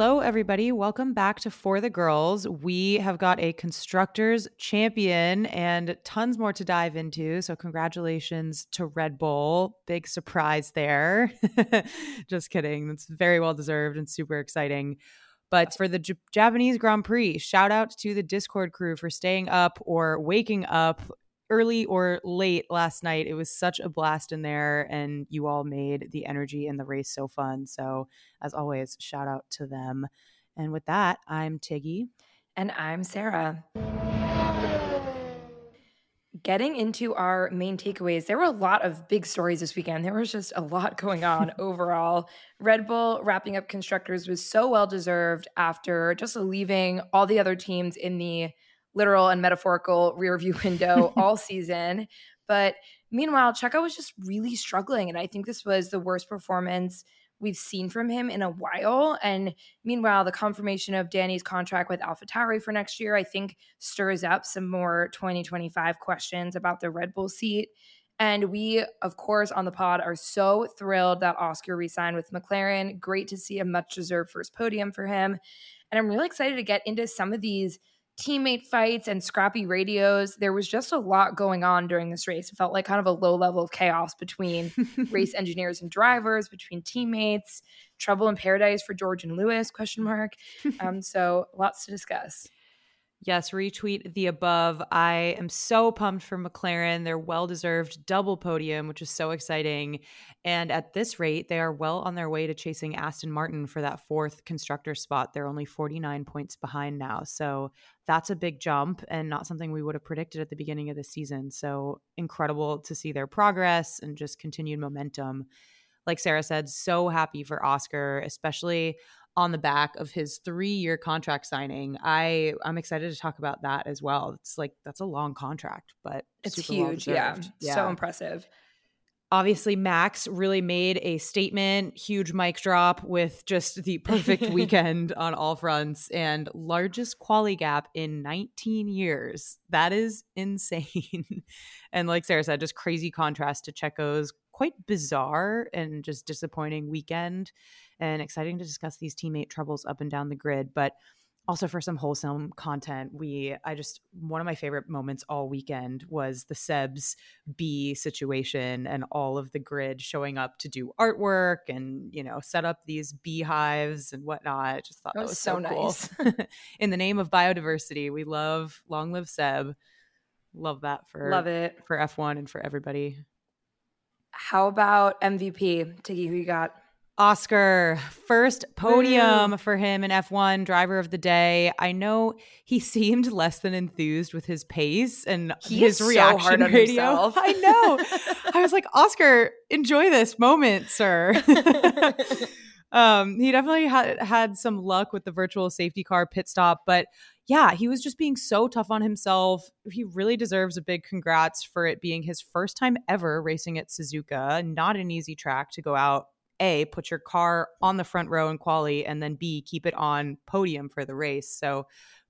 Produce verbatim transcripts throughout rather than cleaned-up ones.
Hello, everybody. Welcome back to For the Girls. We have got a Constructors champion and tons more to dive into. So congratulations to Red Bull. Big surprise there. Just kidding. That's very well deserved and super exciting. But for the J- Japanese Grand Prix, shout out to the Discord crew for staying up or waking up early or late last night. It was such a blast in there, and you all made the energy and the race so fun. So as always, shout out to them. And with that, I'm Tiggy. And I'm Sarah. Getting into our main takeaways, there were a lot of big stories this weekend. There was just a lot going on overall. Red Bull wrapping up Constructors was so well-deserved after just leaving all the other teams in the literal and metaphorical rearview window all season. But meanwhile, Checo was just really struggling, and I think this was the worst performance we've seen from him in a while. And meanwhile, the confirmation of Danny's contract with AlphaTauri for next year, I think, stirs up some more twenty twenty-five questions about the Red Bull seat. And we, of course, on the pod are so thrilled that Oscar re-signed with McLaren. Great to see a much-deserved first podium for him. And I'm really excited to get into some of these teammate fights and scrappy radios. There was just a lot going on during this race. It felt like kind of a low level of chaos between race engineers and drivers, between teammates, trouble in paradise for George and Lewis, question mark. Um, so lots to discuss. Yes, retweet the above. I am so pumped for McLaren. Their well-deserved double podium, which is so exciting. And at this rate, they are well on their way to chasing Aston Martin for that fourth constructor spot. They're only forty-nine points behind now. So that's a big jump and not something we would have predicted at the beginning of the season. So incredible to see their progress and just continued momentum. Like Sarah said, so happy for Oscar, especially on the back of his three-year contract signing. I, I'm excited to talk about that as well. It's like, that's a long contract, but it's huge. Yeah. yeah. So impressive. Obviously, Max really made a statement, huge mic drop with just the perfect weekend on all fronts and largest quali gap in nineteen years. That is insane. And like Sarah said, just crazy contrast to Checo's quite bizarre and just disappointing weekend, and exciting to discuss these teammate troubles up and down the grid, but also for some wholesome content. We, I just, one of my favorite moments all weekend was the Seb's B situation and all of the grid showing up to do artwork and, you know, set up these beehives and whatnot. I just thought that was, that was so, so cool. Nice. In the name of biodiversity, we love, long live Seb. Love that for, love it. For F one and for everybody. How about M V P? Tiggy, who you got? Oscar, first podium Ooh. for him in F one, driver of the day. I know he seemed less than enthused with his pace and he his reaction so hard on radio. Himself. I know. I was like, Oscar, enjoy this moment, sir. um, he definitely had had some luck with the virtual safety car pit stop, but yeah, he was just being so tough on himself. He really deserves a big congrats for it being his first time ever racing at Suzuka. Not an easy track to go out. A, put your car on the front row in quali, and then B, keep it on podium for the race. So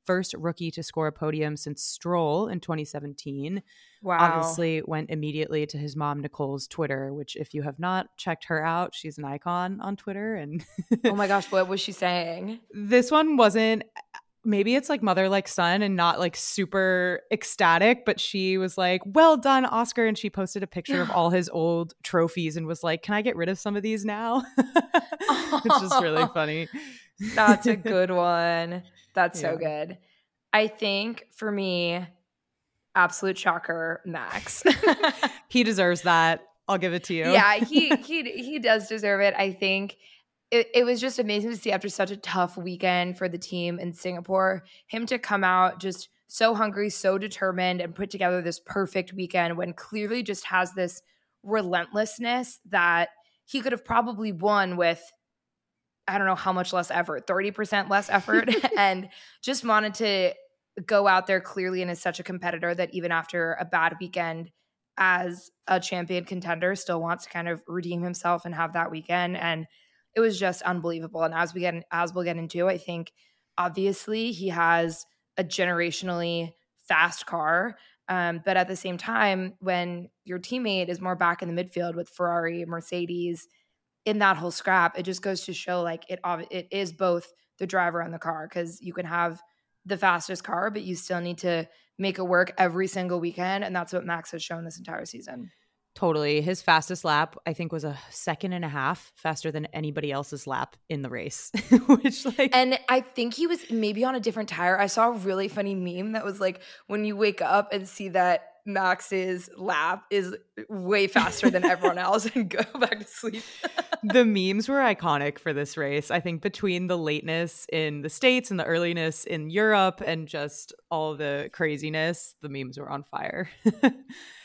first rookie to score a podium since Stroll in twenty seventeen. Wow. Obviously went immediately to his mom, Nicole's Twitter, which if you have not checked her out, she's an icon on Twitter. And oh my gosh, what was she saying? This one wasn't... Maybe it's like mother like son and not like super ecstatic, but she was like, well done, Oscar. And she posted a picture of all his old trophies and was like, can I get rid of some of these now? It's just really funny. That's a good one. That's yeah. so good. I think for me, absolute shocker, Max. He deserves that. I'll give it to you. Yeah, he he he does deserve it, I think. It, it was just amazing to see after such a tough weekend for the team in Singapore, him to come out just so hungry, so determined, and put together this perfect weekend when clearly just has this relentlessness that he could have probably won with, I don't know how much less effort, thirty percent less effort, and just wanted to go out there clearly and is such a competitor that even after a bad weekend as a champion contender, still wants to kind of redeem himself and have that weekend. And it was just unbelievable. And as we get, as we'll get into, I think obviously he has a generationally fast car. Um, but at the same time, when your teammate is more back in the midfield with Ferrari, Mercedes, in that whole scrap, it just goes to show like it, it is both the driver and the car, because you can have the fastest car, but you still need to make it work every single weekend. And that's what Max has shown this entire season. Totally. His fastest lap, I think, was a second and a half faster than anybody else's lap in the race. Which, like, and I think he was maybe on a different tire. I saw a really funny meme that was like, when you wake up and see that Max's lap is way faster than everyone else and go back to sleep. The memes were iconic for this race. I think between the lateness in the States and the earliness in Europe and just all the craziness, the memes were on fire.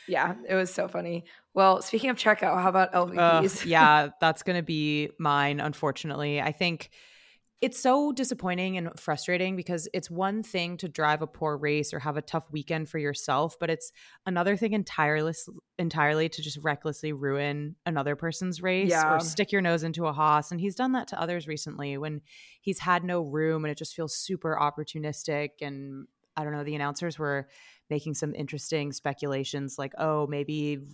Yeah, it was so funny. Well, speaking of checkout, how about L V Ps? Uh, yeah, that's going to be mine, unfortunately. I think it's so disappointing and frustrating because it's one thing to drive a poor race or have a tough weekend for yourself, but it's another thing entirely, entirely to just recklessly ruin another person's race yeah. or stick your nose into a Haas. And he's done that to others recently when he's had no room and it just feels super opportunistic. And I don't know, the announcers were making some interesting speculations like, oh, maybe –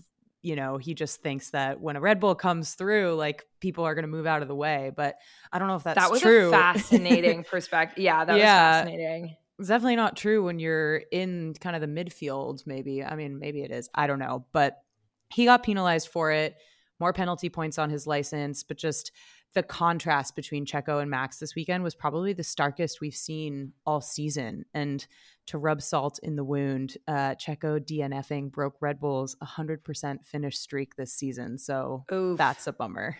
you know, he just thinks that when a Red Bull comes through, like, people are going to move out of the way. But I don't know if that's true. That was true. A fascinating perspective. Yeah, that yeah, was fascinating. It's definitely not true when you're in kind of the midfield, maybe. I mean, maybe it is. I don't know. But he got penalized for it. More penalty points on his license. But just the contrast between Checo and Max this weekend was probably the starkest we've seen all season. And to rub salt in the wound, uh, Checo DNFing broke Red Bull's one hundred percent finish streak this season. So Oof. That's a bummer.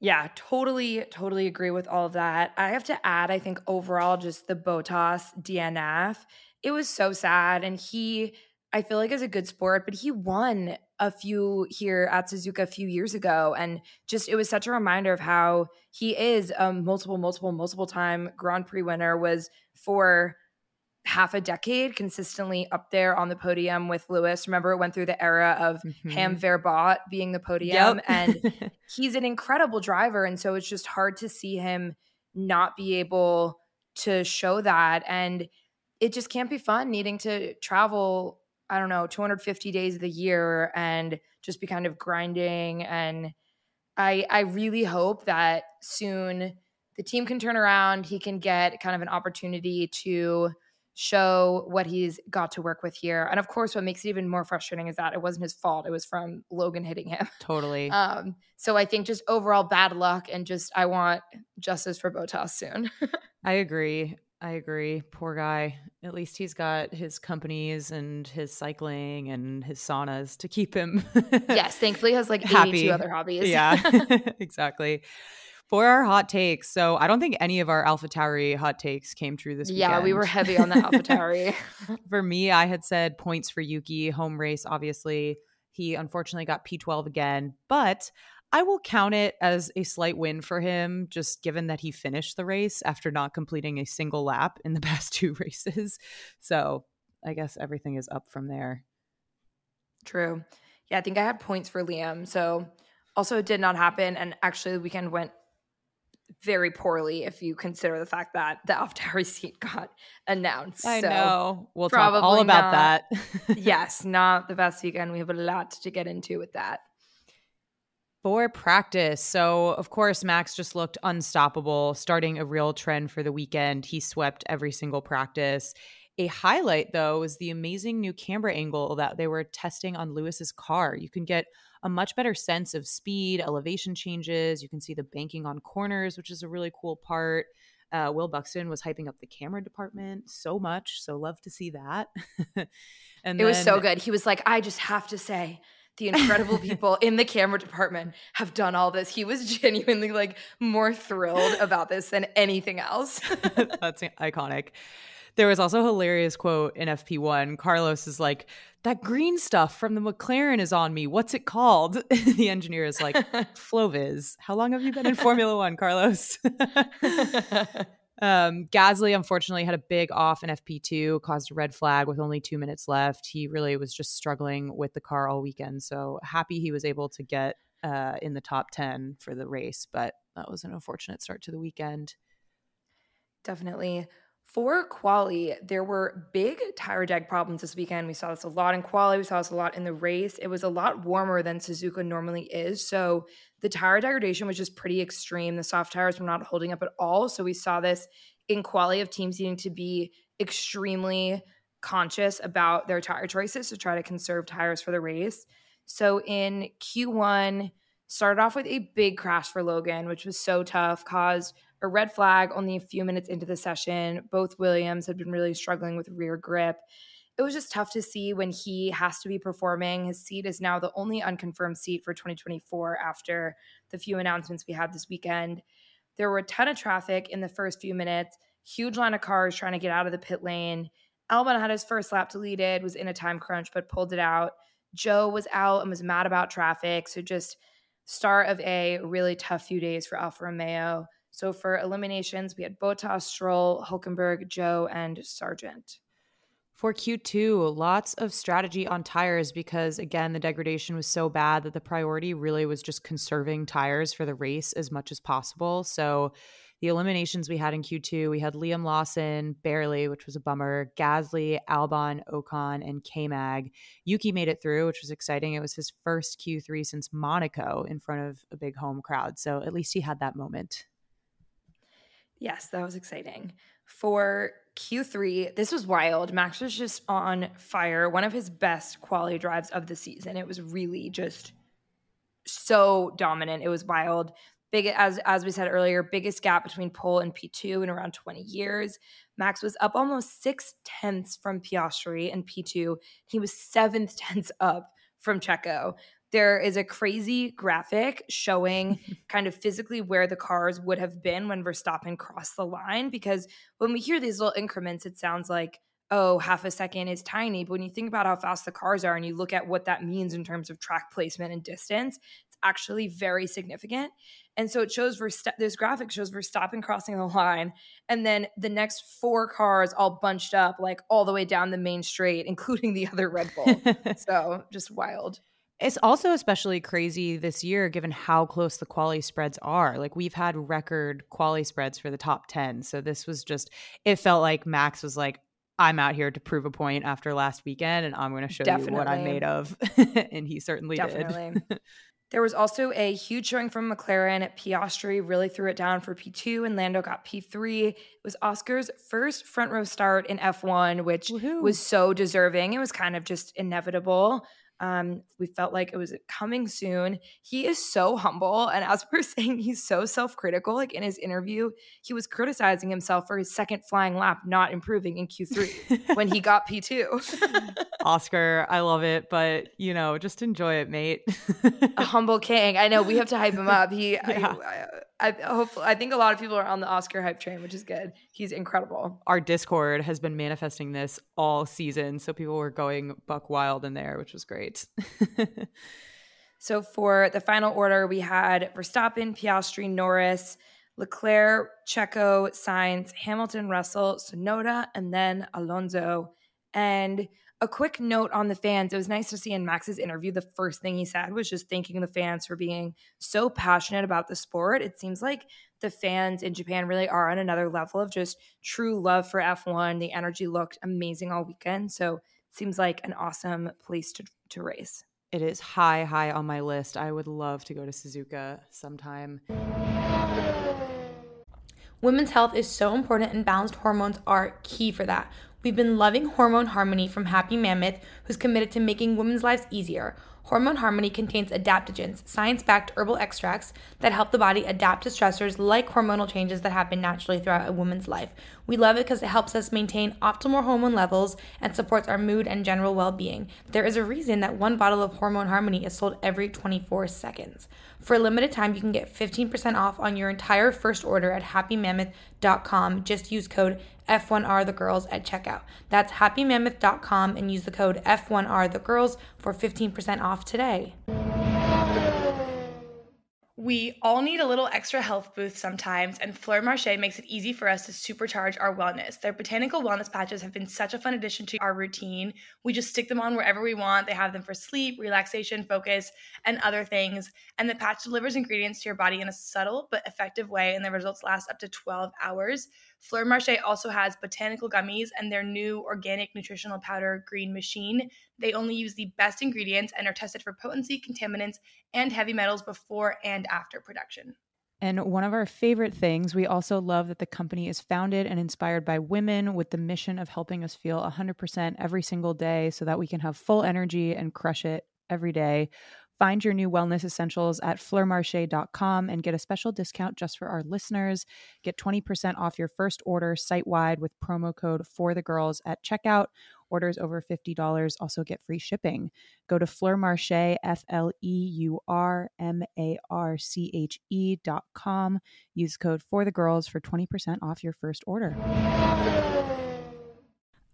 Yeah, totally, totally agree with all of that. I have to add, I think overall, just the Bottas D N F, it was so sad. And he, I feel like, is a good sport, but he won a few here at Suzuka a few years ago. And just, it was such a reminder of how he is a multiple, multiple, multiple time Grand Prix winner, was for half a decade consistently up there on the podium with Lewis. Remember, it went through the era of mm-hmm. Ham Verbot being the podium yep. and he's an incredible driver. And so it's just hard to see him not be able to show that. And it just can't be fun needing to travel, I don't know, two hundred fifty days of the year and just be kind of grinding. And I I really hope that soon the team can turn around. He can get kind of an opportunity to show what he's got to work with here. And of course, what makes it even more frustrating is that it wasn't his fault. It was from Logan hitting him. Totally. Um, so I think just overall bad luck, and just, I want justice for Bottas soon. I agree. I agree. Poor guy. At least he's got his companies and his cycling and his saunas to keep him. Yes, thankfully has like eighty-two happy. Other hobbies. Yeah, exactly. For our hot takes, so I don't think any of our AlphaTauri hot takes came true this weekend. Yeah, we were heavy on the AlphaTauri. For me, I had said points for Yuki, home race, obviously. He unfortunately got P twelve again, but I will count it as a slight win for him, just given that he finished the race after not completing a single lap in the past two races. So I guess everything is up from there. True. Yeah, I think I had points for Liam. So also it did not happen. And actually the weekend went very poorly if you consider the fact that the AlphaTauri seat got announced. I so know. We'll talk all about not, that. Yes, not the best weekend. We have a lot to get into with that. For practice. So, of course, Max just looked unstoppable, starting a real trend for the weekend. He swept every single practice. A highlight, though, is the amazing new camera angle that they were testing on Lewis's car. You can get a much better sense of speed, elevation changes. You can see the banking on corners, which is a really cool part. Uh, Will Buxton was hyping up the camera department so much, so love to see that. And it was then- so good. He was like, I just have to say, the incredible people in the camera department have done all this. He was genuinely like more thrilled about this than anything else. That's iconic. There was also a hilarious quote in F P one. Carlos is like, that green stuff from the McLaren is on me. What's it called? The engineer is like, Floviz. How long have you been in Formula One, Carlos? Um, Gasly, unfortunately, had a big off in F P two, caused a red flag with only two minutes left. He really was just struggling with the car all weekend. So happy he was able to get uh, in the top ten for the race. But that was an unfortunate start to the weekend. Definitely. For quali, there were big tire drag problems this weekend. We saw this a lot in quali. We saw this a lot in the race. It was a lot warmer than Suzuka normally is. So The tire degradation was just pretty extreme. The soft tires were not holding up at all. So we saw this in quali of teams needing to be extremely conscious about their tire choices to try to conserve tires for the race. So in Q one, started off with a big crash for Logan, which was so tough, caused a red flag only a few minutes into the session. Both Williams had been really struggling with rear grip. It was just tough to see when he has to be performing. His seat is now the only unconfirmed seat for twenty twenty-four after the few announcements we had this weekend. There were a ton of traffic in the first few minutes, huge line of cars trying to get out of the pit lane. Albon had his first lap deleted, was in a time crunch, but pulled it out. Zhou was out and was mad about traffic. So just start of a really tough few days for Alfa Romeo. So for eliminations, we had Bottas, Stroll, Hülkenberg, Zhou, and Sargeant. For Q two, lots of strategy on tires because, again, the degradation was so bad that the priority really was just conserving tires for the race as much as possible. So the eliminations we had in Q two, we had Liam Lawson, barely, which was a bummer, Gasly, Albon, Ocon, and K-Mag. Yuki made it through, which was exciting. It was his first Q three since Monaco in front of a big home crowd. So at least he had that moment. Yes, that was exciting. For Q three, this was wild. Max was just on fire. One of his best quali drives of the season. It was really just so dominant. It was wild. Big, as, as we said earlier, biggest gap between pole and P two in around twenty years. Max was up almost six-tenths from Piastri in P two. He was seven-tenths up from Checo. There is a crazy graphic showing kind of physically where the cars would have been when Verstappen crossed the line, because when we hear these little increments, it sounds like, oh, half a second is tiny. But when you think about how fast the cars are and you look at what that means in terms of track placement and distance, it's actually very significant. And so it shows Verst- this graphic shows Verstappen crossing the line, and then the next four cars all bunched up, like all the way down the main straight, including the other Red Bull. So just wild. It's also especially crazy this year given how close the quali spreads are. Like, we've had record quali spreads for the top ten. So this was just – it felt like Max was like, I'm out here to prove a point after last weekend, and I'm going to show Definitely. you what I'm made of. And he certainly Definitely. did. There was also a huge showing from McLaren. Piastri really threw it down for P two, and Lando got P three. It was Oscar's first front row start in F one, which Woohoo. was so deserving. It was kind of just inevitable. Um, we felt like it was coming soon. He is so humble. And as we were saying, he's so self-critical. Like, in his interview, he was criticizing himself for his second flying lap not improving in Q three when he got P two. Oscar, I love it. But, you know, just enjoy it, mate. A humble king. I know. We have to hype him up. He, yeah. I, I, I, hopefully, I think a lot of people are on the Oscar hype train, which is good. He's incredible. Our Discord has been manifesting this all season. So people were going buck wild in there, which was great. So for the final order, we had Verstappen, Piastri, Norris, Leclerc, Checo, Sainz, Hamilton, Russell, Tsunoda, and then Alonso. And a quick note on the fans. It was nice to see in Max's interview, the first thing he said was just thanking the fans for being so passionate about the sport. It seems like the fans in Japan really are on another level of just true love for F one. The energy looked amazing all weekend. So seems like an awesome place to, to race. It is high, high on my list. I would love to go to Suzuka sometime. Women's health is so important, and balanced hormones are key for that. We've been loving Hormone Harmony from Happy Mammoth, who's committed to making women's lives easier. Hormone Harmony contains adaptogens, science-backed herbal extracts that help the body adapt to stressors like hormonal changes that happen naturally throughout a woman's life. We love it because it helps us maintain optimal hormone levels and supports our mood and general well-being. There is a reason that one bottle of Hormone Harmony is sold every twenty-four seconds. For a limited time, you can get fifteen percent off on your entire first order at happy mammoth dot com. Just use code F one R the girls at checkout. That's happy mammoth dot com and use the code F one R the girls for fifteen percent off today. We all need a little extra health boost sometimes, and Fleur Marché makes it easy for us to supercharge our wellness. Their botanical wellness patches have been such a fun addition to our routine. We just stick them on wherever we want. They have them for sleep, relaxation, focus, and other things. And the patch delivers ingredients to your body in a subtle but effective way, and the results last up to twelve hours. Fleur Marché also has botanical gummies and their new organic nutritional powder Green Machine. They only use the best ingredients and are tested for potency, contaminants, and heavy metals before and after production. And one of our favorite things, we also love that the company is founded and inspired by women with the mission of helping us feel one hundred percent every single day so that we can have full energy and crush it every day. Find your new wellness essentials at fleur marché dot com and get a special discount just for our listeners. Get twenty percent off your first order site-wide with promo code FORTHEGIRLS at checkout. Orders over fifty dollars also get free shipping. Go to Fleur Marché, F L E U R M A R C H E dot com. Use code FORTHEGIRLS for twenty percent off your first order.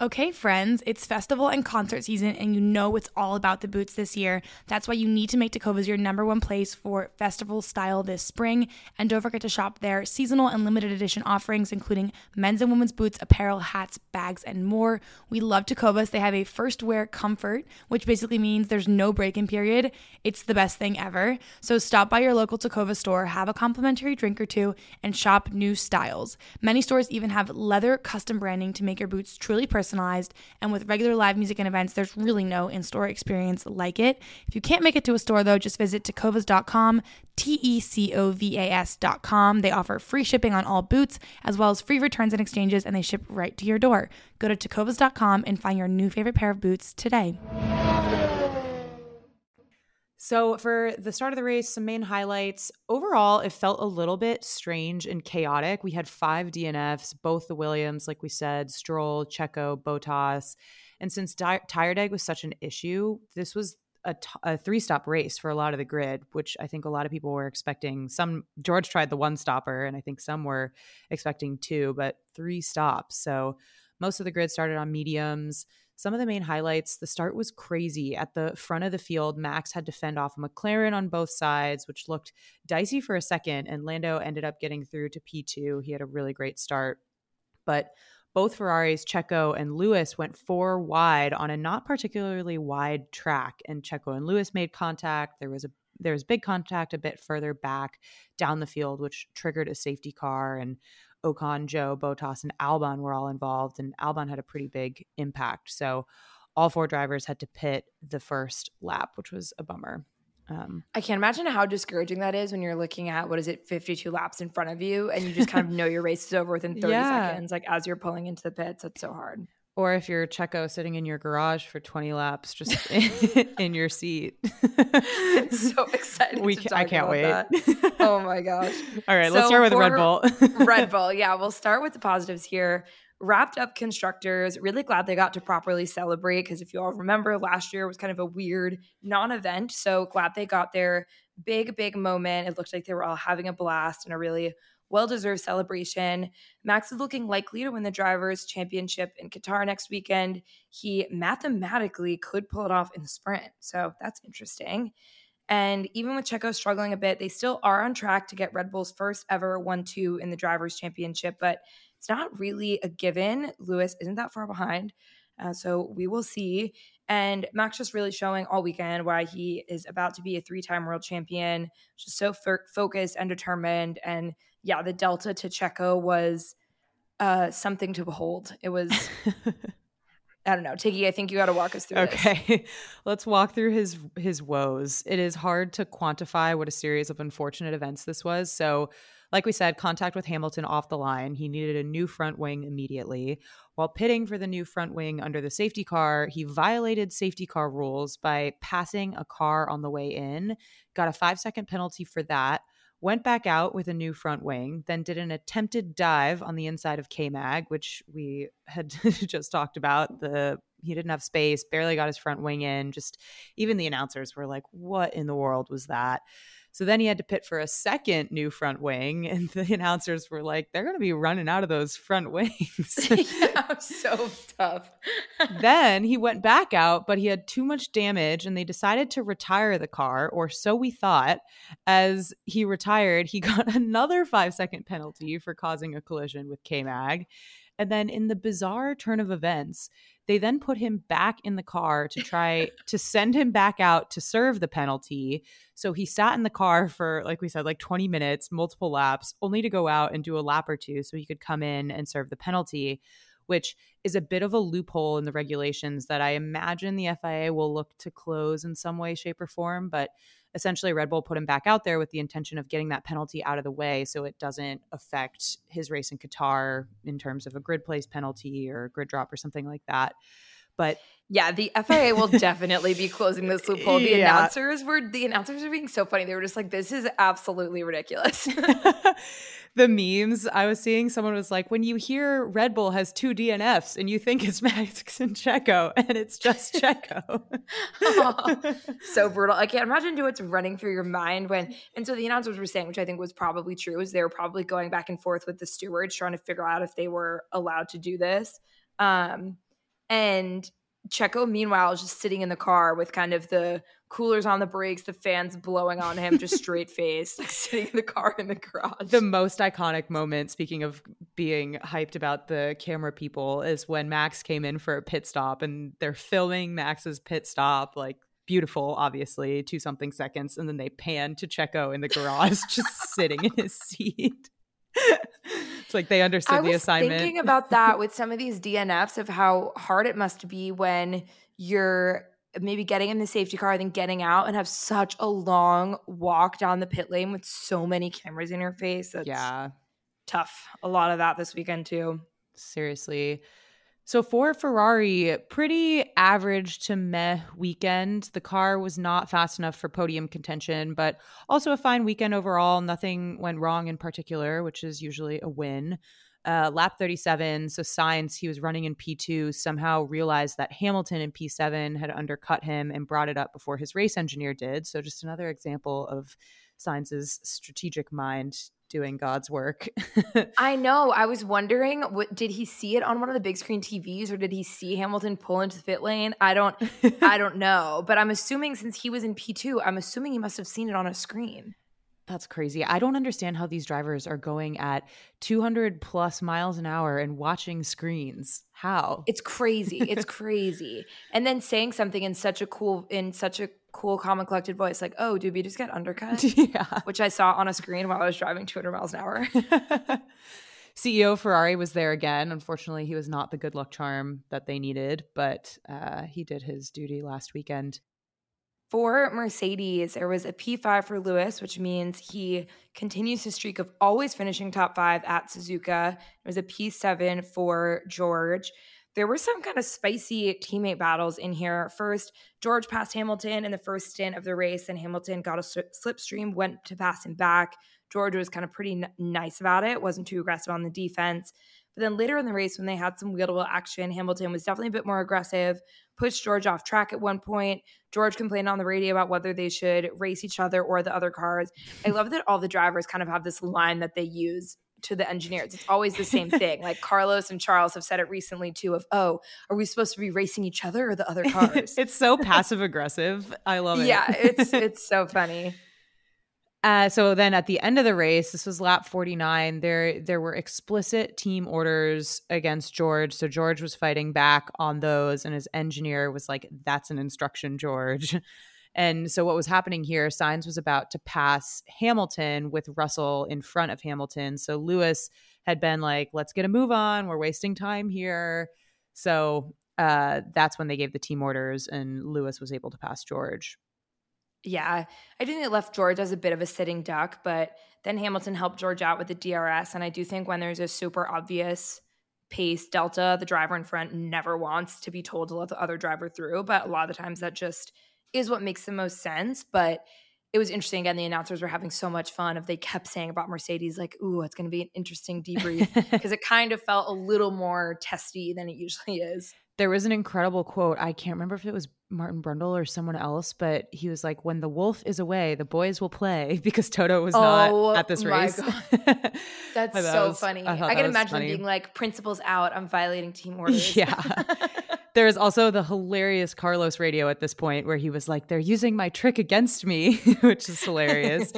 Okay, friends, it's festival and concert season, and you know it's all about the boots this year. That's why you need to make Tecovas your number one place for festival style this spring. And don't forget to shop their seasonal and limited edition offerings, including men's and women's boots, apparel, hats, bags, and more. We love Tecovas. They have a first wear comfort, which basically means there's no break-in period. It's the best thing ever. So stop by your local Tecovas store, have a complimentary drink or two, and shop new styles. Many stores even have leather custom branding to make your boots truly personal. Personalized, and with regular live music and events, there's really no in-store experience like it. If you can't make it to a store, though, just visit tecovas dot com, T E C O V A S dot com. They offer free shipping on all boots, as well as free returns and exchanges, and they ship right to your door. Go to tecovas dot com and find your new favorite pair of boots today. So for the start of the race, some main highlights. Overall, it felt a little bit strange and chaotic. We had five D N Fs, both the Williams, like we said, Stroll, Checo, Bottas. And since di- tire drag was such an issue, this was a, t- a three-stop race for a lot of the grid, which I think a lot of people were expecting. Some George tried the one-stopper, and I think some were expecting two, but three stops. So most of the grid started on mediums. Some of the main highlights, the start was crazy. At the front of the field, Max had to fend off McLaren on both sides, which looked dicey for a second, and Lando ended up getting through to P two. He had a really great start. But both Ferraris, Checo and Lewis, went four wide on a not particularly wide track, and Checo and Lewis made contact. There was a there was big contact a bit further back down the field, which triggered a safety car, and Ocon, Zhou, Bottas, and Albon were all involved, and Albon had a pretty big impact. So all four drivers had to pit the first lap, which was a bummer. Um, I can't imagine how discouraging that is when you're looking at, what is it, fifty-two laps in front of you, and you just kind of know your race is over within thirty yeah. seconds, like as you're pulling into the pits. That's so hard. Or if you're Checo sitting in your garage for twenty laps, just in, in your seat. So excited! We can, to talk I can't about wait. That. Oh my gosh! All right, so let's start with Red Bull. Red Bull, yeah, we'll start with the positives here. Wrapped up constructors. Really glad they got to properly celebrate, because if you all remember, last year was kind of a weird non-event. So glad they got their big, big moment. It looked like they were all having a blast and a really well-deserved celebration. Max is looking likely to win the Drivers' Championship in Qatar next weekend. He mathematically could pull it off in the sprint, so that's interesting. And even with Checo struggling a bit, they still are on track to get Red Bull's first ever one two in the Drivers' Championship, but it's not really a given. Lewis isn't that far behind, uh, so we will see. And Max just really showing all weekend why he is about to be a three-time world champion, just so f- focused and determined. And yeah, the delta to Checo was uh, something to behold. It was, I don't know. Tiggy, I think you got to walk us through okay. this. Okay, let's walk through his his woes. It is hard to quantify what a series of unfortunate events this was. So like we said, contact with Hamilton off the line. He needed a new front wing immediately. While pitting for the new front wing under the safety car, he violated safety car rules by passing a car on the way in, got a five-second penalty for that, went back out with a new front wing, then did an attempted dive on the inside of K-Mag, which we had just talked about. The He didn't have space, barely got his front wing in. Just even the announcers were like, what in the world was that? So then he had to pit for a second new front wing, and the announcers were like, they're going to be running out of those front wings. Yeah, so tough. Then he went back out, but he had too much damage, and they decided to retire the car, or so we thought. As he retired, he got another five-second penalty for causing a collision with K-Mag. And then in the bizarre turn of events, they then put him back in the car to try to send him back out to serve the penalty. So he sat in the car for, like we said, like twenty minutes, multiple laps, only to go out and do a lap or two so he could come in and serve the penalty, which is a bit of a loophole in the regulations that I imagine the F I A will look to close in some way, shape, or form. But essentially, Red Bull put him back out there with the intention of getting that penalty out of the way so it doesn't affect his race in Qatar in terms of a grid place penalty or a grid drop or something like that. But yeah, the F I A will definitely be closing this loophole. The yeah. announcers were the announcers were being so funny. They were just like, this is absolutely ridiculous. The memes I was seeing, someone was like, when you hear Red Bull has two D N Fs and you think it's Max and Checo, and it's just Checo. Oh, so brutal. I can't imagine what's running through your mind when – and so the announcers were saying, which I think was probably true, is they were probably going back and forth with the stewards trying to figure out if they were allowed to do this. Um, and Checo, meanwhile, is just sitting in the car with kind of the – coolers on the brakes, the fans blowing on him, just straight faced, like sitting in the car in the garage. The most iconic moment, speaking of being hyped about the camera people, is when Max came in for a pit stop and they're filming Max's pit stop, like beautiful, obviously, two something seconds. And then they pan to Checo in the garage, just sitting in his seat. It's like they understood I the assignment. I was thinking about that with some of these D N Fs of how hard it must be when you're maybe getting in the safety car, then getting out and have such a long walk down the pit lane with so many cameras in your face. That's yeah. tough. A lot of that this weekend too. Seriously. So for Ferrari, pretty average to meh weekend. The car was not fast enough for podium contention, but also a fine weekend overall. Nothing went wrong in particular, which is usually a win. Uh, lap thirty-seven, so Sainz, he was running in P two, somehow realized that Hamilton in P seven had undercut him and brought it up before his race engineer did. So just another example of Sainz's strategic mind doing God's work. I know. I was wondering, what, did he see it on one of the big screen T Vs, or did he see Hamilton pull into the pit lane? I don't, I don't know. But I'm assuming since he was in P two, I'm assuming he must have seen it on a screen. That's crazy. I don't understand how these drivers are going at two hundred plus miles an hour and watching screens. How? It's crazy. It's crazy. And then saying something in such a cool, in such a cool, calm and collected voice, like, oh, did we just get undercut? Yeah. Which I saw on a screen while I was driving two hundred miles an hour. C E O Ferrari was there again. Unfortunately, he was not the good luck charm that they needed, but uh, he did his duty last weekend. For Mercedes, there was a P five for Lewis, which means he continues his streak of always finishing top five at Suzuka. There was a P seven for George. There were some kind of spicy teammate battles in here. First, George passed Hamilton in the first stint of the race, and Hamilton got a slipstream, went to pass him back. George was kind of pretty n- nice about it, wasn't too aggressive on the defense. But then later in the race, when they had some wheel-to-wheel action, Hamilton was definitely a bit more aggressive, pushed George off track at one point. George complained on the radio about whether they should race each other or the other cars. I love that all the drivers kind of have this line that they use to the engineers. It's always the same thing. Like Carlos and Charles have said it recently too of, oh, are we supposed to be racing each other or the other cars? It's so passive aggressive. I love it. Yeah, it's it's so funny. Uh, so then at the end of the race, this was lap forty-nine, there there were explicit team orders against George. So George was fighting back on those, and his engineer was like, that's an instruction, George. And so what was happening here, Sainz was about to pass Hamilton with Russell in front of Hamilton. So Lewis had been like, let's get a move on. We're wasting time here. So uh, that's when they gave the team orders, and Lewis was able to pass George. Yeah, I do think it left George as a bit of a sitting duck, but then Hamilton helped George out with the D R S, and I do think when there's a super obvious pace delta, the driver in front never wants to be told to let the other driver through, but a lot of the times that just is what makes the most sense. But it was interesting, again, the announcers were having so much fun of they kept saying about Mercedes, like, ooh, it's going to be an interesting debrief, because it kind of felt a little more testy than it usually is. There was an incredible quote. I can't remember if it was Martin Brundle or someone else, but he was like, when the wolf is away, the boys will play, because Toto was oh, not at this my race. God. That's that so was, funny. I, I can imagine funny. being like, principal's out, I'm violating team orders. Yeah. There is also the hilarious Carlos radio at this point where he was like, they're using my trick against me, which is hilarious.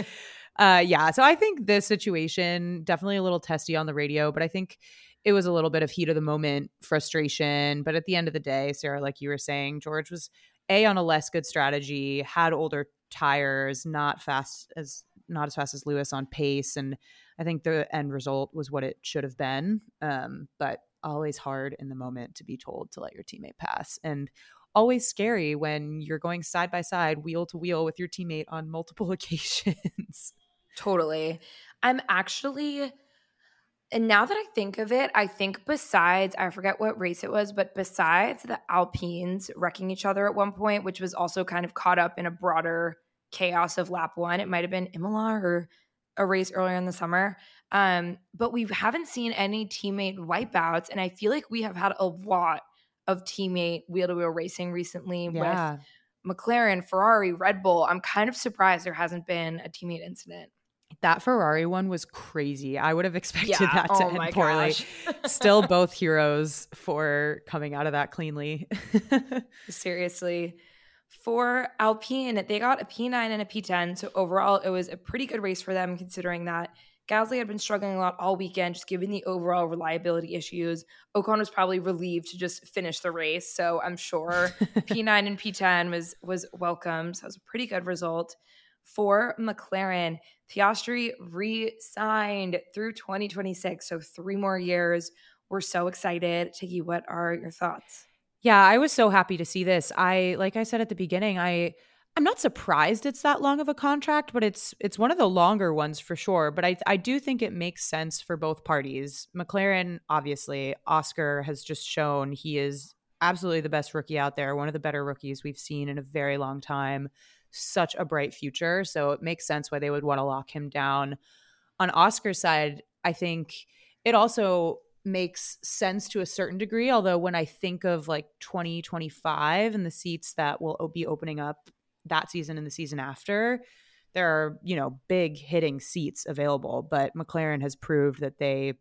uh, yeah. So I think this situation, definitely a little testy on the radio, but I think it was a little bit of heat of the moment frustration. But at the end of the day, Sarah, like you were saying, George was A, on a less good strategy, had older tires, not fast as not as fast as Lewis on pace. And I think the end result was what it should have been. Um, but always hard in the moment to be told to let your teammate pass, and always scary when you're going side by side, wheel to wheel with your teammate on multiple occasions. Totally. I'm actually, and now that I think of it, I think besides, I forget what race it was, but besides the Alpines wrecking each other at one point, which was also kind of caught up in a broader chaos of lap one, it might have been Imola or a race earlier in the summer. Um, but we haven't seen any teammate wipeouts. And I feel like we have had a lot of teammate wheel-to-wheel racing recently yeah. with McLaren, Ferrari, Red Bull. I'm kind of surprised there hasn't been a teammate incident. That Ferrari one was crazy. I would have expected yeah. that to oh end poorly. Still both heroes for coming out of that cleanly. Seriously. For Alpine, they got a P nine and a P ten. So overall, it was a pretty good race for them considering that Gasly had been struggling a lot all weekend, just given the overall reliability issues. Ocon was probably relieved to just finish the race. So I'm sure P nine and P ten was, was welcome. So it was a pretty good result. For McLaren, Piastri re-signed through twenty twenty-six, so three more years. We're so excited. Tiggy, what are your thoughts? Yeah, I was so happy to see this. I, like I said at the beginning, I, I'm not surprised it's that long of a contract, but it's it's one of the longer ones for sure. But I, I do think it makes sense for both parties. McLaren, obviously, Oscar has just shown he is absolutely the best rookie out there, one of the better rookies we've seen in a very long time. Such a bright future. So it makes sense why they would want to lock him down. On Oscar's side, I think it also makes sense to a certain degree. Although when I think of like twenty twenty-five and the seats that will be opening up that season and the season after, there are, you know, big hitting seats available. But McLaren has proved that they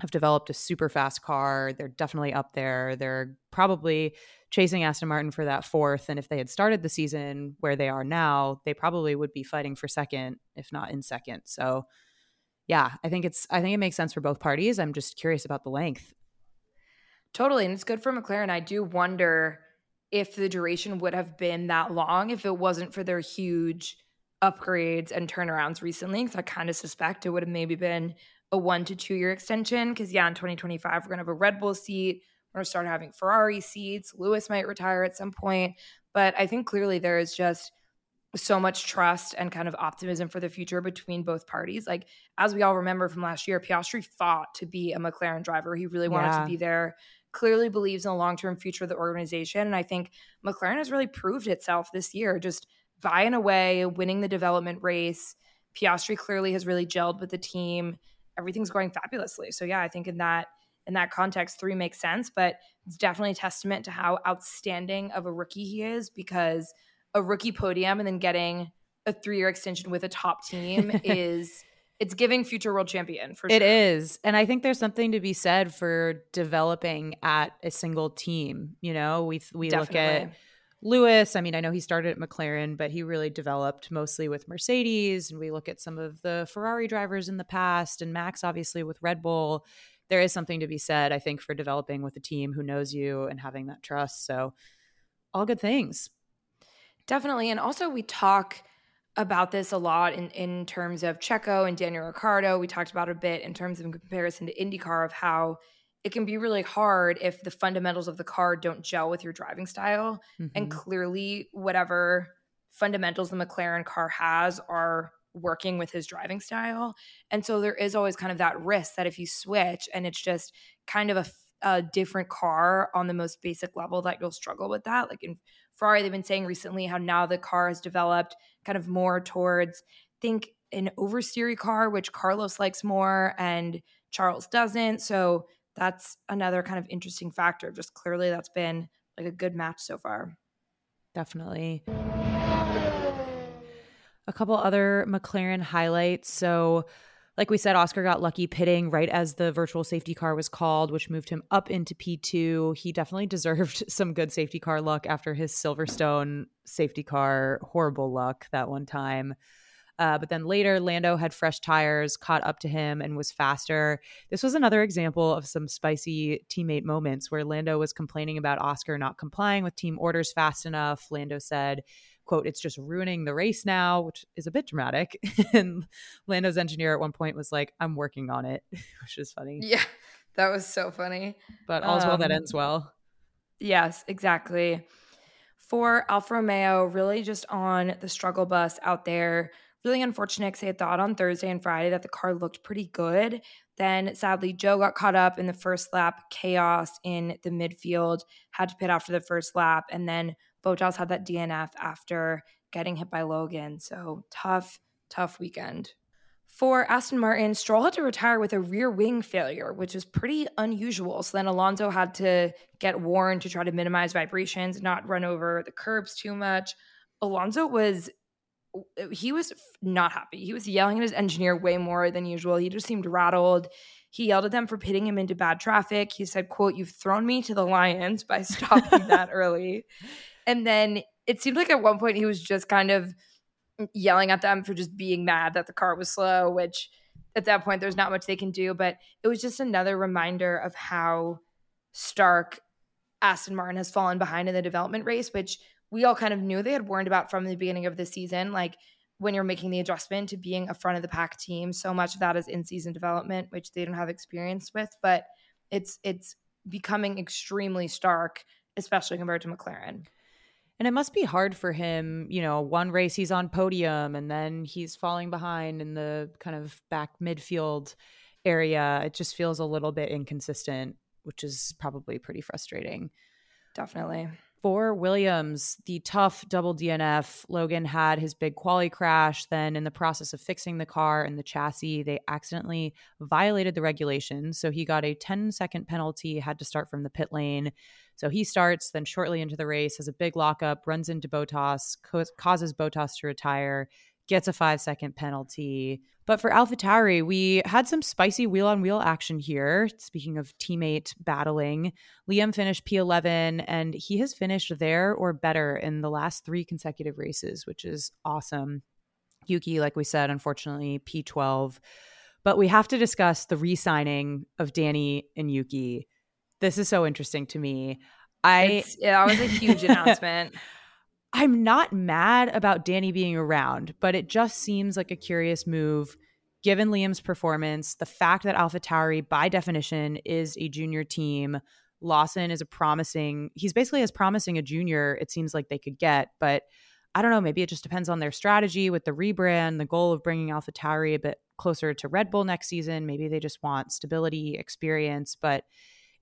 have developed a super fast car. They're definitely up there. They're probably chasing Aston Martin for that fourth. And if they had started the season where they are now, they probably would be fighting for second, if not in second. So yeah, I think it's, I think it makes sense for both parties. I'm just curious about the length. Totally. And it's good for McLaren. I do wonder if the duration would have been that long if it wasn't for their huge upgrades and turnarounds recently, because I kind of suspect it would have maybe been a one to two year extension, because yeah, in twenty twenty-five, we're going to have a Red Bull seat. We're going to start having Ferrari seats. Lewis might retire at some point. But I think clearly there is just so much trust and kind of optimism for the future between both parties. Like, as we all remember from last year, Piastri fought to be a McLaren driver. He really wanted yeah. to be there. Clearly believes in the long-term future of the organization. And I think McLaren has really proved itself this year, just buying away, winning the development race. Piastri clearly has really gelled with the team. Everything's going fabulously. So yeah, I think in that in that context, three makes sense, but it's definitely a testament to how outstanding of a rookie he is, because a rookie podium and then getting a three-year extension with a top team is – it's giving future world champion for sure. It is. And I think there's something to be said for developing at a single team. You know, we we definitely look at Lewis. I mean, I know he started at McLaren, but he really developed mostly with Mercedes. And we look at some of the Ferrari drivers in the past, and Max obviously with Red Bull. There is something to be said, I think, for developing with a team who knows you and having that trust. So all good things. Definitely. And also we talk about this a lot in, in terms of Checo and Daniel Ricciardo. We talked about a bit in terms of in comparison to IndyCar of how it can be really hard if the fundamentals of the car don't gel with your driving style. Mm-hmm. And clearly whatever fundamentals the McLaren car has are working with his driving style. And so there is always kind of that risk that if you switch and it's just kind of a, a different car on the most basic level, that you'll struggle with that. Like in Ferrari, they've been saying recently how now the car has developed kind of more towards, I think, an oversteery car, which Carlos likes more and Charles doesn't. So that's another kind of interesting factor. Just clearly that's been like a good match so far. Definitely. A couple other McLaren highlights. So like we said, Oscar got lucky pitting right as the virtual safety car was called, which moved him up into P two. He definitely deserved some good safety car luck after his Silverstone safety car horrible luck that one time. Uh, but then later, Lando had fresh tires, caught up to him, and was faster. This was another example of some spicy teammate moments where Lando was complaining about Oscar not complying with team orders fast enough. Lando said, quote, "It's just ruining the race now," which is a bit dramatic. And Lando's engineer at one point was like, "I'm working on it," which is funny. Yeah, that was so funny. But all's um, well that ends well. Yes, exactly. For Alfa Romeo, really just on the struggle bus out there. Really unfortunate because they had thought on Thursday and Friday that the car looked pretty good. Then, sadly, Zhou got caught up in the first lap chaos in the midfield, had to pit after the first lap, and then Bottas had that D N F after getting hit by Logan. So tough, tough weekend. For Aston Martin, Stroll had to retire with a rear wing failure, which is pretty unusual. So then Alonso had to get warned to try to minimize vibrations, not run over the curbs too much. Alonso was, he was not happy. He was yelling at his engineer way more than usual. He just seemed rattled. He yelled at them for pitting him into bad traffic. He said, quote, "You've thrown me to the lions by stopping that early." And then it seemed like at one point he was just kind of yelling at them for just being mad that the car was slow, which at that point there's not much they can do. But it was just another reminder of how stark Aston Martin has fallen behind in the development race, which we all kind of knew they had warned about from the beginning of the season. Like, when you're making the adjustment to being a front of the pack team, so much of that is in-season development, which they don't have experience with. But it's it's becoming extremely stark, especially compared to McLaren. And it must be hard for him, you know, one race he's on podium and then he's falling behind in the kind of back midfield area. It just feels a little bit inconsistent, which is probably pretty frustrating. Definitely. For Williams, the tough double D N F, Logan had his big quali crash. Then in the process of fixing the car and the chassis, they accidentally violated the regulations. So he got a ten second penalty, had to start from the pit lane. So he starts, then shortly into the race, has a big lockup, runs into Bottas, co- causes Bottas to retire, gets a five-second penalty. But for AlphaTauri, we had some spicy wheel-on-wheel action here. Speaking of teammate battling, Liam finished P eleven, and he has finished there or better in the last three consecutive races, which is awesome. Yuki, like we said, unfortunately, P twelve. But we have to discuss the re-signing of Danny and Yuki. This is so interesting to me. I yeah, that was a huge announcement. I'm not mad about Danny being around, but it just seems like a curious move given Liam's performance, the fact that AlphaTauri, by definition, is a junior team. Lawson is a promising, he's basically as promising a junior it seems like they could get, but I don't know, maybe it just depends on their strategy with the rebrand, the goal of bringing AlphaTauri a bit closer to Red Bull next season. Maybe they just want stability, experience, but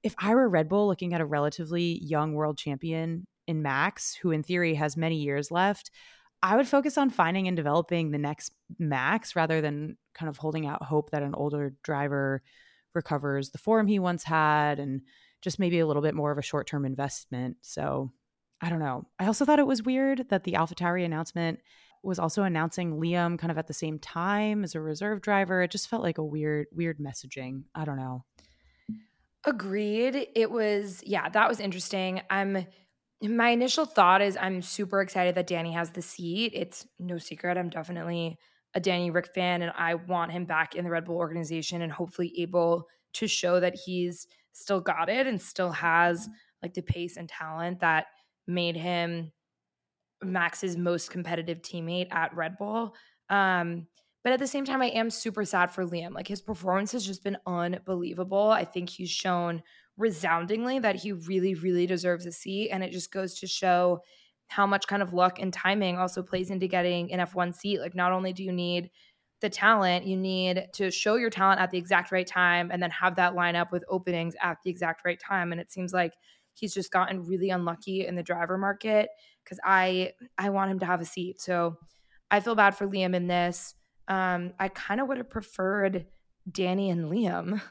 if I were Red Bull looking at a relatively young world champion in Max, who in theory has many years left, I would focus on finding and developing the next Max rather than kind of holding out hope that an older driver recovers the form he once had and just maybe a little bit more of a short-term investment. So I don't know. I also thought it was weird that the AlphaTauri announcement was also announcing Liam kind of at the same time as a reserve driver. It just felt like a weird, weird messaging. I don't know. Agreed. It was, yeah, that was interesting. I'm, my initial thought is I'm super excited that Danny has the seat. It's no secret. I'm definitely a Danny Ric fan and I want him back in the Red Bull organization and hopefully able to show that he's still got it and still has like the pace and talent that made him Max's most competitive teammate at Red Bull. Um, But at the same time, I am super sad for Liam. Like, his performance has just been unbelievable. I think he's shown resoundingly that he really, really deserves a seat. And it just goes to show how much kind of luck and timing also plays into getting an F one seat. Like, not only do you need the talent, you need to show your talent at the exact right time and then have that line up with openings at the exact right time. And it seems like he's just gotten really unlucky in the driver market because I, I want him to have a seat. So I feel bad for Liam in this. Um, I kind of would have preferred Danny and Liam.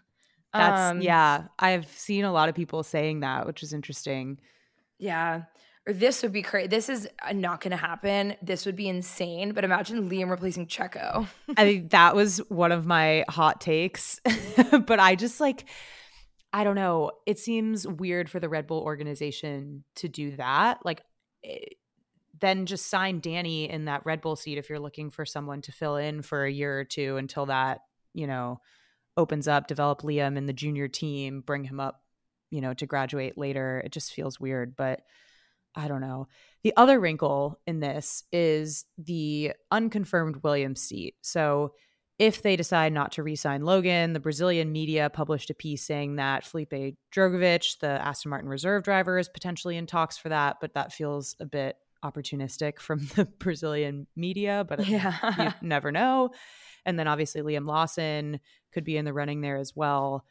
That's, um, yeah, I've seen a lot of people saying that, which is interesting. Yeah. Or this would be crazy. This is not going to happen. This would be insane. But imagine Liam replacing Checo. I mean, that was one of my hot takes. But I just like, I don't know. It seems weird for the Red Bull organization to do that. Like, it, then just sign Danny in that Red Bull seat if you're looking for someone to fill in for a year or two until that, you know, opens up. Develop Liam in the junior team, bring him up, you know, to graduate later. It just feels weird, but I don't know. The other wrinkle in this is the unconfirmed Williams seat. So if they decide not to re-sign Logan, the Brazilian media published a piece saying that Felipe Drogovic, the Aston Martin reserve driver, is potentially in talks for that, but that feels a bit opportunistic from the Brazilian media, but yeah. You never know. And then obviously Liam Lawson could be in the running there as well.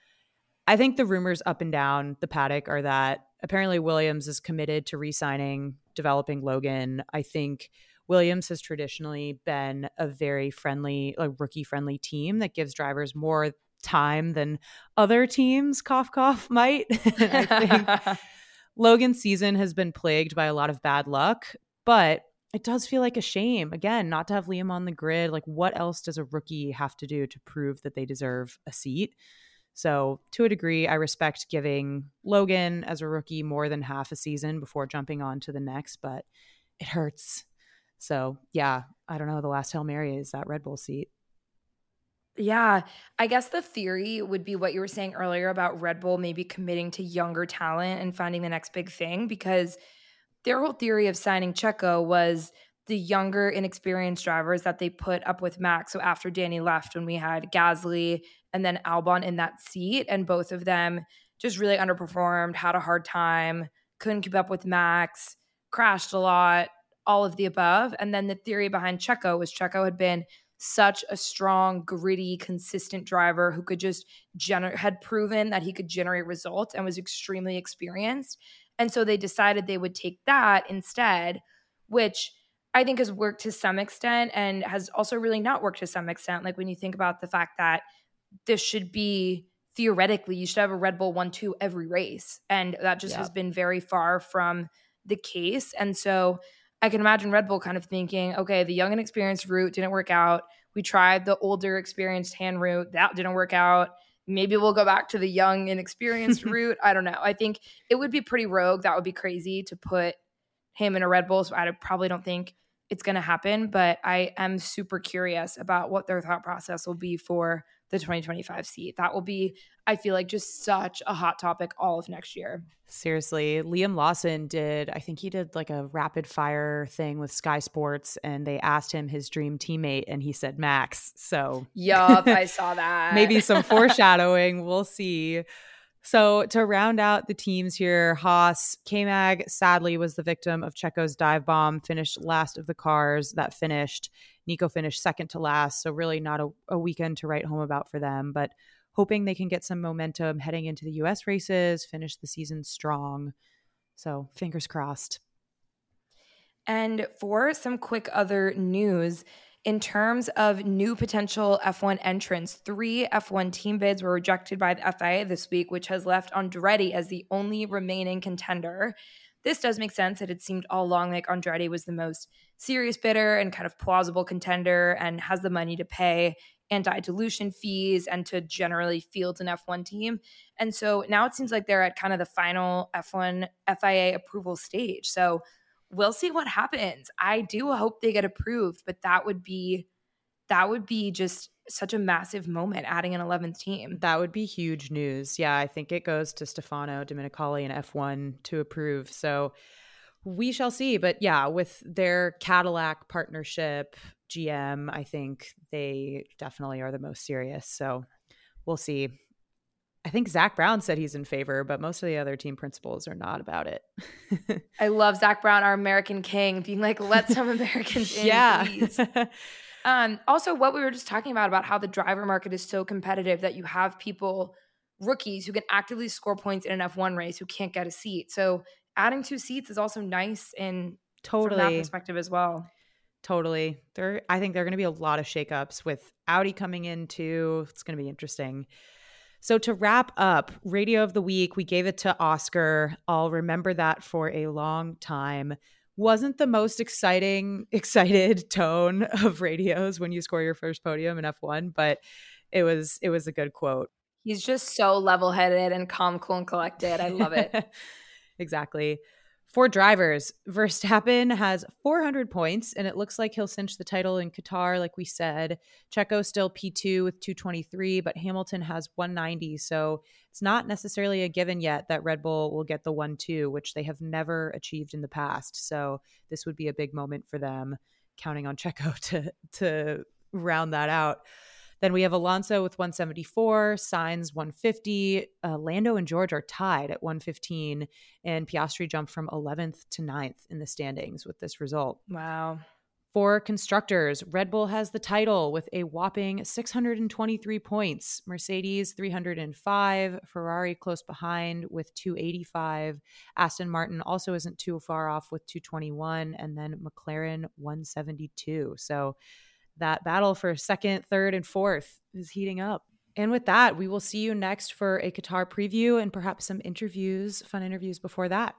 I think the rumors up and down the paddock are that apparently Williams is committed to re-signing, developing Logan. I think Williams has traditionally been a very friendly, like rookie-friendly team that gives drivers more time than other teams, cough, cough, might. I think Logan's season has been plagued by a lot of bad luck, but it does feel like a shame, again, not to have Liam on the grid. Like, what else does a rookie have to do to prove that they deserve a seat? So to a degree, I respect giving Logan as a rookie more than half a season before jumping on to the next, but it hurts. So, yeah, I don't know. The last Hail Mary is that Red Bull seat. Yeah, I guess the theory would be what you were saying earlier about Red Bull maybe committing to younger talent and finding the next big thing, because their whole theory of signing Checo was the younger, inexperienced drivers that they put up with Max. So after Danny left, when we had Gasly and then Albon in that seat, and both of them just really underperformed, had a hard time, couldn't keep up with Max, crashed a lot. All of the above. And then the theory behind Checo was Checo had been such a strong, gritty, consistent driver who could just gener- had proven that he could generate results and was extremely experienced. And so they decided they would take that instead, which I think has worked to some extent and has also really not worked to some extent. Like when you think about the fact that this should be theoretically, you should have a Red Bull one two every race. And that just yeah. has been very far from the case. And so I can imagine Red Bull kind of thinking, okay, the young and experienced route didn't work out. We tried the older experienced hand route. That didn't work out. Maybe we'll go back to the young and experienced route. I don't know. I think it would be pretty rogue. That would be crazy to put him in a Red Bull. So I probably don't think it's going to happen, but I am super curious about what their thought process will be for the twenty twenty-five seat. That will be, I feel like, just such a hot topic all of next year. Seriously, Liam Lawson did, I think he did like a rapid fire thing with Sky Sports, and they asked him his dream teammate and he said Max. So yup, I saw that. Maybe some foreshadowing. We'll see. So to round out the teams here, Haas, K-Mag sadly was the victim of Checo's dive bomb, finished last of the cars that finished. Nico finished second to last, so really not a, a weekend to write home about for them, but hoping they can get some momentum heading into the U S races, finish the season strong. So fingers crossed. And for some quick other news, in terms of new potential F one entrants, three F one team bids were rejected by the F I A this week, which has left Andretti as the only remaining contender. This does make sense. It had seemed all along like Andretti was the most serious bidder and kind of plausible contender and has the money to pay anti-dilution fees and to generally field an F one team. And so now it seems like they're at kind of the final F one F I A approval stage. So we'll see what happens. I do hope they get approved, but that would be that would be just such a massive moment, adding an eleventh team. That would be huge news. Yeah, I think it goes to Stefano Domenicali and F one to approve. So we shall see. But yeah, with their Cadillac partnership, G M, I think they definitely are the most serious. So we'll see. I think Zach Brown said he's in favor, but most of the other team principals are not about it. I love Zach Brown, our American king, being like, let some Americans in, yeah. please. Um, also, what we were just talking about, about how the driver market is so competitive that you have people, rookies, who can actively score points in an F one race who can't get a seat. So adding two seats is also nice in totally. From that perspective as well. Totally. There, I think there are going to be a lot of shakeups with Audi coming in too. It's going to be interesting. So to wrap up, Radio of the Week, we gave it to Oscar. I'll remember that for a long time. Wasn't the most exciting, excited tone of radios when you score your first podium in F one, but it was it was a good quote. He's just so level-headed and calm, cool, and collected. I love it. Exactly. For drivers, Verstappen has four hundred points, and it looks like he'll cinch the title in Qatar, like we said. Checo still P two with two twenty-three, but Hamilton has one ninety, so it's not necessarily a given yet that Red Bull will get the one two, which they have never achieved in the past. So this would be a big moment for them, counting on Checo to, to round that out. Then we have Alonso with one seventy-four, Sainz one fifty, uh, Lando and George are tied at one fifteen, and Piastri jumped from eleventh to ninth in the standings with this result. Wow. For constructors, Red Bull has the title with a whopping six hundred twenty-three points, Mercedes three hundred five, Ferrari close behind with two eighty-five, Aston Martin also isn't too far off with two twenty-one, and then McLaren one seventy-two. So that battle for second, third, and fourth is heating up. And with that, we will see you next for a Qatar preview and perhaps some interviews, fun interviews before that.